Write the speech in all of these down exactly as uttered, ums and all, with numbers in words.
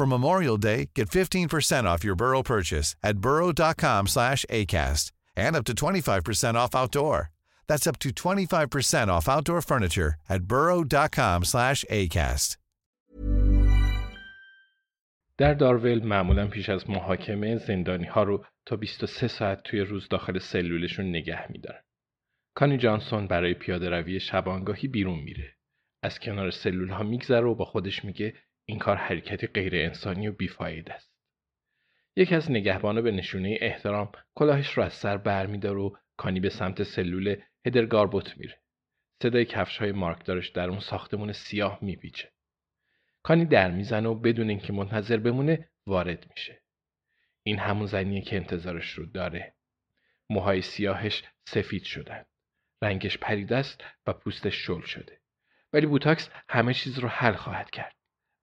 For Memorial Day, get fifteen percent off your Burrow purchase at burrow.com slash ACAST and up to twenty-five percent off outdoor. That's up to twenty-five percent off outdoor furniture at burrow.com slash ACAST. در دارویل معمولاً پیش از محاکمه زندانی‌ها رو تا بیست و سه ساعت توی روز داخل سلولشون نگه می‌دارن. کانی جانسون برای پیاده‌روی شبانگاهی بیرون میره. از کنار سلول‌ها میگذره و با خودش میگه این کار حرکتی غیر انسانی و بیفایده است. یکی از نگهبانا به نشونه احترام کلاهش رو از سر برمی‌داره و کانی به سمت سلول هدر گاربوت میره. صدای کفش‌های مارکدارش در اون ساختمون سیاه میپیچه. کانی در میزنه و بدون اینکه منتظر بمونه وارد میشه. این همون زنیه که انتظارش رو داره. موهای سیاهش سفید شدن. رنگش پریده است و پوستش شل شده. ولی بوتاکس همه چیز رو حل خواهد کرد.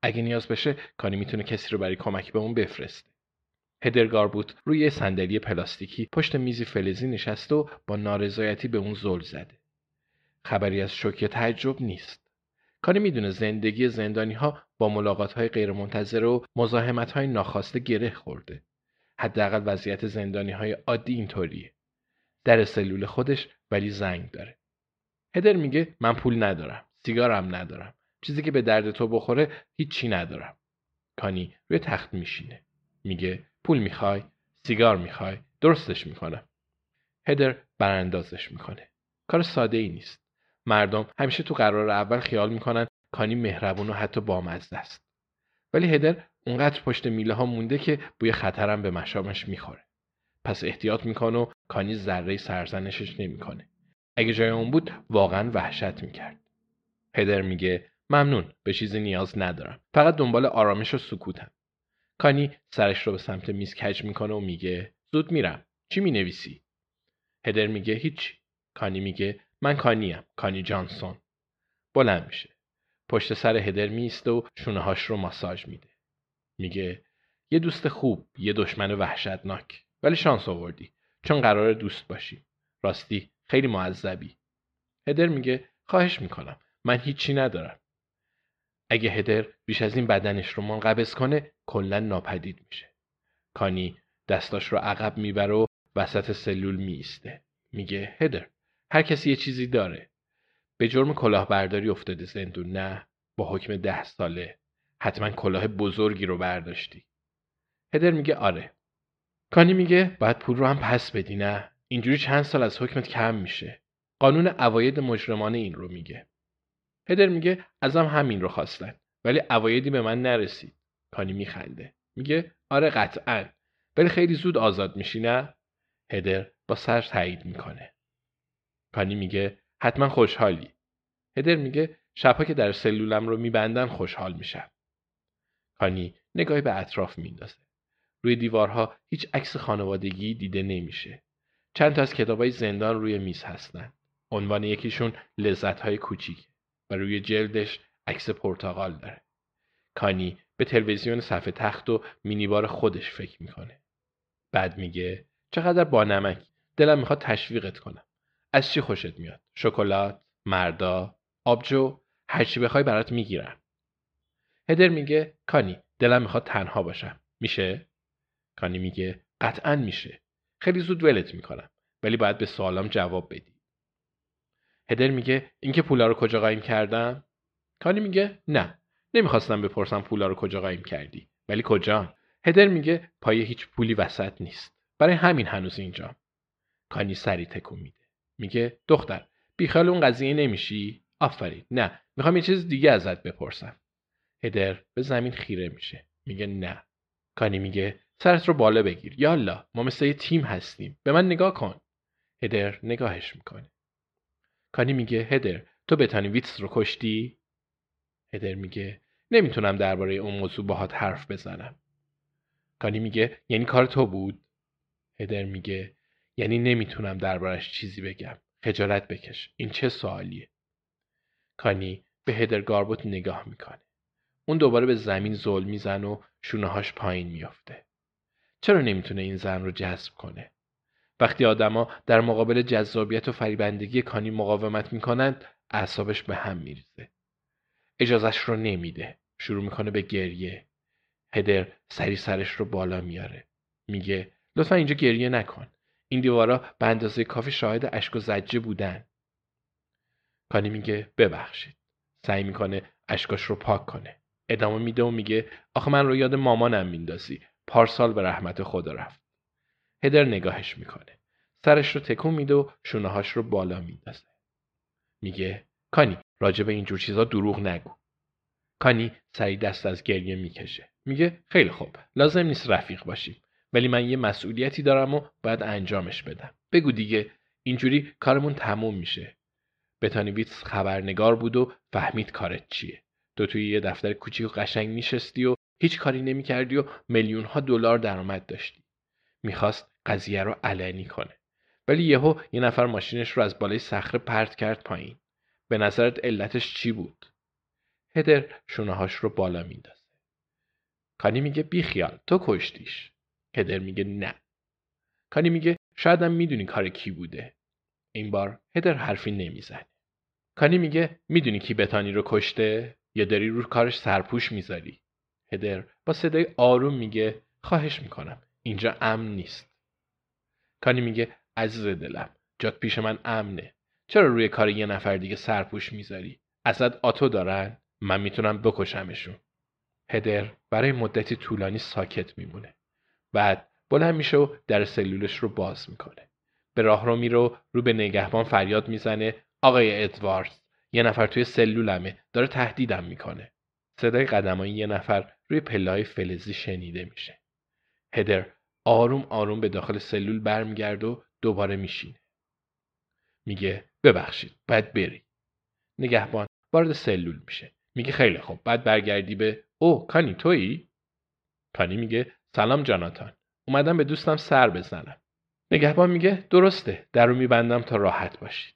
اگه نیاز بشه کانی میتونه کسی رو برای کمکی به اون بفرسته. هدر گاربوت روی یه صندلی پلاستیکی پشت میزی فلزی نشسته و با نارضایتی به اون زل زده. خبری از شوک یا تعجب نیست. کانی میدونه زندگی زندانی‌ها با ملاقات‌های غیرمنتظره و مزاحمت‌های ناخواسته گره خورده. حداقل وضعیت زندانی‌های عادی اینطوریه. در سلول خودش ولی زنگ داره. هدر میگه من پول ندارم. سیگارم ندارم. چیزی که به درد تو بخوره هیچی ندارم. کانی روی تخت میشینه. میگه پول میخوای؟ سیگار میخوای؟ درستش میکنم. هدر براندازش میکنه. کار ساده ای نیست. مردم همیشه تو قرار اول خیال میکنن کانی مهربون و حتی بامزه است. ولی هدر اونقدر پشت میله ها مونده که بوی خطرم به مشامش میخوره. پس احتیاط میکنه و کانی ذره سرزنشش نمیکنه. اگه جای اون بود واقعا وحشت میکرد. هدر میگه ممنون، به چیزی نیاز ندارم، فقط دنبال آرامش و سکوتم. کانی سرش رو به سمت میز کج میکنه و میگه زود میرم، چی مینویسی؟ هدر میگه هیچ. کانی میگه من کانیم، کانی جانسون. بلند میشه، پشت سر هدر میسته و شونه‌هاش رو ماساژ میده. میگه یه دوست خوب، یه دشمن وحشتناک، ولی شانس آوردی چون قراره دوست باشی. راستی خیلی معذبی. هدر میگه خواهش میکنم، من هیچی ندارم. اگه هدر بیش از این بدنش رو منقبض کنه کلا ناپدید میشه. کانی دستاش رو عقب میبره و وسط سلول میسته. میگه هدر، هر کسی یه چیزی داره. به جرم کلاهبرداری افتاده زندون، نه با حکم ده ساله. حتما کلاه بزرگی رو برداشتی. هدر میگه آره. کانی میگه باید پول رو هم پس بدی، نه اینجوری چند سال از حکمت کم میشه. قانون عواید مجرمانه این رو میگه. هدر میگه ازم همین رو خواستن، ولی عوایدی به من نرسید. کانی میخنده. میگه آره قطعاً، ولی خیلی زود آزاد میشی نه؟ هدر با سر تایید میکنه. کانی میگه حتما خوشحالی. هدر میگه شبها که در سلولم رو میبندن خوشحال میشم. کانی نگاهی به اطراف میندازه. روی دیوارها هیچ عکس خانوادگی دیده نمیشه. چند تا از کتابای زندان روی میز هستن. عنوان یکیشون لذت‌های کوچیک و روی جلدش عکس پرتقال داره. کانی به تلویزیون صفحه تخت و مینیبار خودش فکر میکنه. بعد میگه چقدر با نمکی. دلم میخواد تشویقت کنم. از چی خوشت میاد؟ شکلات، مردا، آبجو، هر چی بخوای برات میگیرم. هدر میگه کانی دلم میخواد تنها باشم. میشه؟ کانی میگه قطعاً میشه. خیلی زود ولت میکنم ولی باید به سوالام جواب بدی. هدر میگه اینکه پولا رو کجا قایم کردم؟ کانی میگه نه. نمیخواستم بپرسم پولا رو کجا قایم کردی ولی کجا؟ هدر میگه پای هیچ پولی وسط نیست. برای همین هنوز اینجا. کانی سری تکون میده. میگه دختر بیخیال اون قضیه نمیشی؟ آفرین. نه، میخوام یه چیز دیگه ازت بپرسم. هدر به زمین خیره میشه. میگه نه. کانی میگه سرت رو بالا بگیر. یالا ما مثل یه تیم هستیم. به من نگاه کن. هدر نگاهش میکنه. کانی میگه هدر تو بتانی ویتس رو کشتی؟ هدر میگه نمیتونم درباره اون موضوع باهات حرف بزنم. کانی میگه یعنی کار تو بود؟ هدر میگه یعنی نمیتونم دربارش چیزی بگم. خجالت بکش. این چه سوالیه؟ کانی به هدر گاربوت نگاه میکنه. اون دوباره به زمین زل میزن و شونه‌هاش پایین میفته. چرا نمیتونه این زن رو جذب کنه؟ وقتی آدما در مقابل جذابیت و فریبندگی کانی مقاومت میکنند، اعصابش به هم میریزه. اجازهش رو نمیده. شروع میکنه به گریه. هدر سری سرش رو بالا میاره. میگه لطفا اینجا گریه نکن. این دیوارا به اندازه کافی شاهد اشک و زجه بودن. کانی میگه ببخشید. سعی میکنه اشکاش رو پاک کنه. ادامه میده و میگه آخه من رو یاد مامانم میندازی. پارسال به رحمت خدا رفت. هدر نگاهش میکنه. سرش رو تکون میده و شونه‌هاش رو بالا میندازه. میگه کانی راجب اینجور چیزا دروغ نگو. کانی سری دست از گریه میکشه. میگه خیلی خوب. لازم نیست رفیق باشیم. ولی من یه مسئولیتی دارم و باید انجامش بدم. بگو دیگه. اینجوری کارمون تموم میشه. بتانیویتس خبرنگار بود و فهمید کارت چیه. تو توی یه دفتر کوچیک و قشنگ نشستی و هیچ کاری نمی‌کردی و میلیون‌ها دلار درآمد داشتی. می‌خواست قضیه رو علنی کنه. ولی یهو یه نفر ماشینش رو از بالای صخره پرت کرد پایین. به نظرت علتش چی بود؟ هدر شونه‌هاش رو بالا میندازه. کانی میگه بیخیال تو کشتیش. هدر میگه نه. کانی میگه شایدم میدونی کار کی بوده. این بار هدر حرفی نمیزنه. کانی میگه میدونی کی بتانی رو کشته؟ یا داری رو کارش سرپوش میذاری؟ هدر با صدای آروم میگه خواهش میکنم اینجا امن نیست. کانی میگه عزیز دلم جات پیش من امنه. چرا روی کار یه نفر دیگه سرپوش میذاری؟ ازت آتو دارن؟ من میتونم بکشمشون. هدر برای مدتی طولانی ساکت میمونه. بعد بلند میشه و در سلولش رو باز میکنه. به راهرو میره، رو به نگهبان فریاد میزنه آقای ادواردز یه نفر توی سلولمه داره تهدیدم میکنه. صدای قدمای یه نفر روی پله‌های فلزی شنیده میشه. هدر آروم آروم به داخل سلول برمیگرده و دوباره میشینه. میگه ببخشید باید بری. نگهبان وارد سلول میشه. میگه خیلی خوب بعد برگردی به او کانی تویی؟ کانی میگه سلام جاناتان اومدم به دوستم سر بزنم. نگهبان میگه درسته در رو میبندم تا راحت باشید.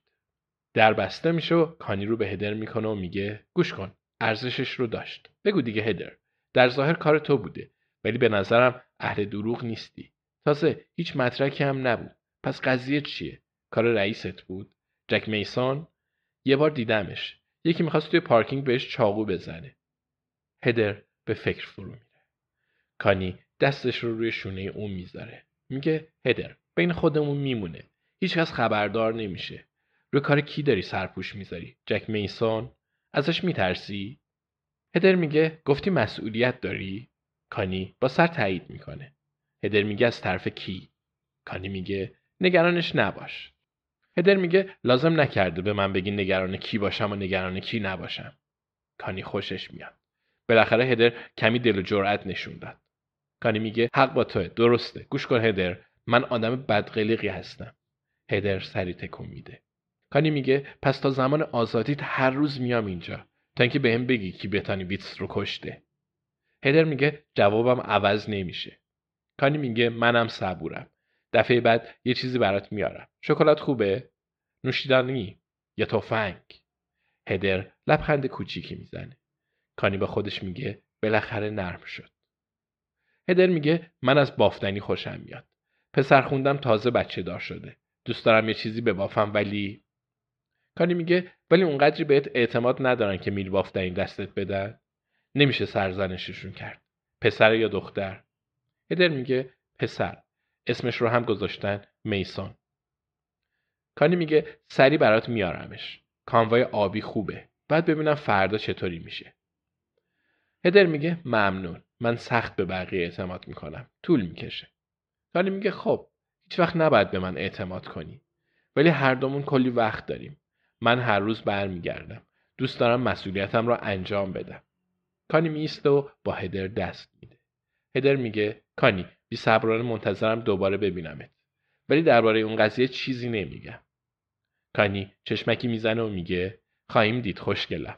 در بسته میشه و کانی رو به هدر میکنه و میگه گوش کن ارزشش رو داشت. بگو دیگه هدر در ظاهر کار تو بوده ولی به نظرم اهل دروغ نیستی. تازه هیچ مدرکی هم نبود. پس قضیه چیه؟ کار رئیست بود؟ جک میسون؟ یه بار دیدمش. یکی میخواست توی پارکینگ بهش چاقو بزنه. هدر به فکر فرو میره. کانی دستش رو روی شونه اون میذاره. میگه هدر بین خودمون میمونه. هیچکس خبردار نمیشه. روی کار کی داری سرپوش میذاری؟ جک میسون؟ ازش میترسی؟ هدر میگه گفتی مسئولیت داری؟ کانی با سر تایید میکنه. هدر میگه از طرف کی؟ کانی میگه نگرانش نباش. هدر میگه لازم نکرده به من بگی نگران کی باشم و نگران کی نباشم. کانی خوشش میاد. بالاخره هدر کمی دل و جرأت نشون داد. کانی میگه حق با توه درسته. گوش کن هدر من آدم بدقلقی هستم. هدر سری تکون میده. کانی میگه پس تا زمان آزادیت هر روز میام اینجا تا اینکه بهم بگی کی بتانی ویتس رو کشته. هدر میگه جوابم عوض نمیشه. کانی میگه منم صبورم. دفعه بعد یه چیزی برات میارم. شکلات خوبه؟ نوشیدنی یا تفنگ؟ هدر لبخند کوچیکی میزنه. کانی با خودش میگه بالاخره نرم شد. هدر میگه من از بافتنی خوشم میاد. پسر خوندم تازه بچه دار شده. دوست دارم یه چیزی ببافم ولی... کانی میگه ولی اونقدری بهت اعتماد ندارن که میل بافت در این دستت بدن. نمیشه سرزنششون کرد. پسر یا دختر؟ هدر میگه پسر. اسمش رو هم گذاشتن میسان. کانی میگه سری برات میارمش. کانوای آبی خوبه. بعد ببینم فردا چطوری میشه. هدر میگه ممنون. من سخت به بقیه اعتماد میکنم. طول میکشه. کانی میگه خب هیچ وقت نباید به من اعتماد کنی. ولی هر دومون کلی وقت داریم. من هر روز برمیگردم. دوست دارم مسئولیتم را انجام بدم. کانی میسته و با هدر دست میده. هدر میگه کانی بی‌صبرانه منتظرم دوباره ببینمت. ولی درباره اون قضیه چیزی نمیگم. کانی چشمکی میزنه و میگه خواهیم دید خوشگلم.